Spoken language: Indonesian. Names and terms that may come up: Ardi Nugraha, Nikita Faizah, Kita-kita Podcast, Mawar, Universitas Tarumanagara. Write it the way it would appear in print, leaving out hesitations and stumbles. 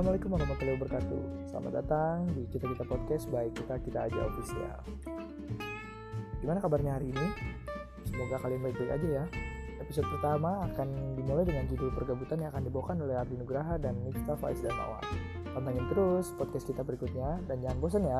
Assalamualaikum warahmatullahi wabarakatuh. Selamat datang di Kita-kita Podcast by Kita-kita aja Official. Gimana kabarnya hari ini? Semoga kalian baik-baik aja ya. Episode pertama akan dimulai dengan judul pergabutan yang akan dibawakan oleh Ardi Nugraha dan Nikita Faizah dan Mawar. Pantengin terus podcast kita berikutnya dan jangan bosan ya.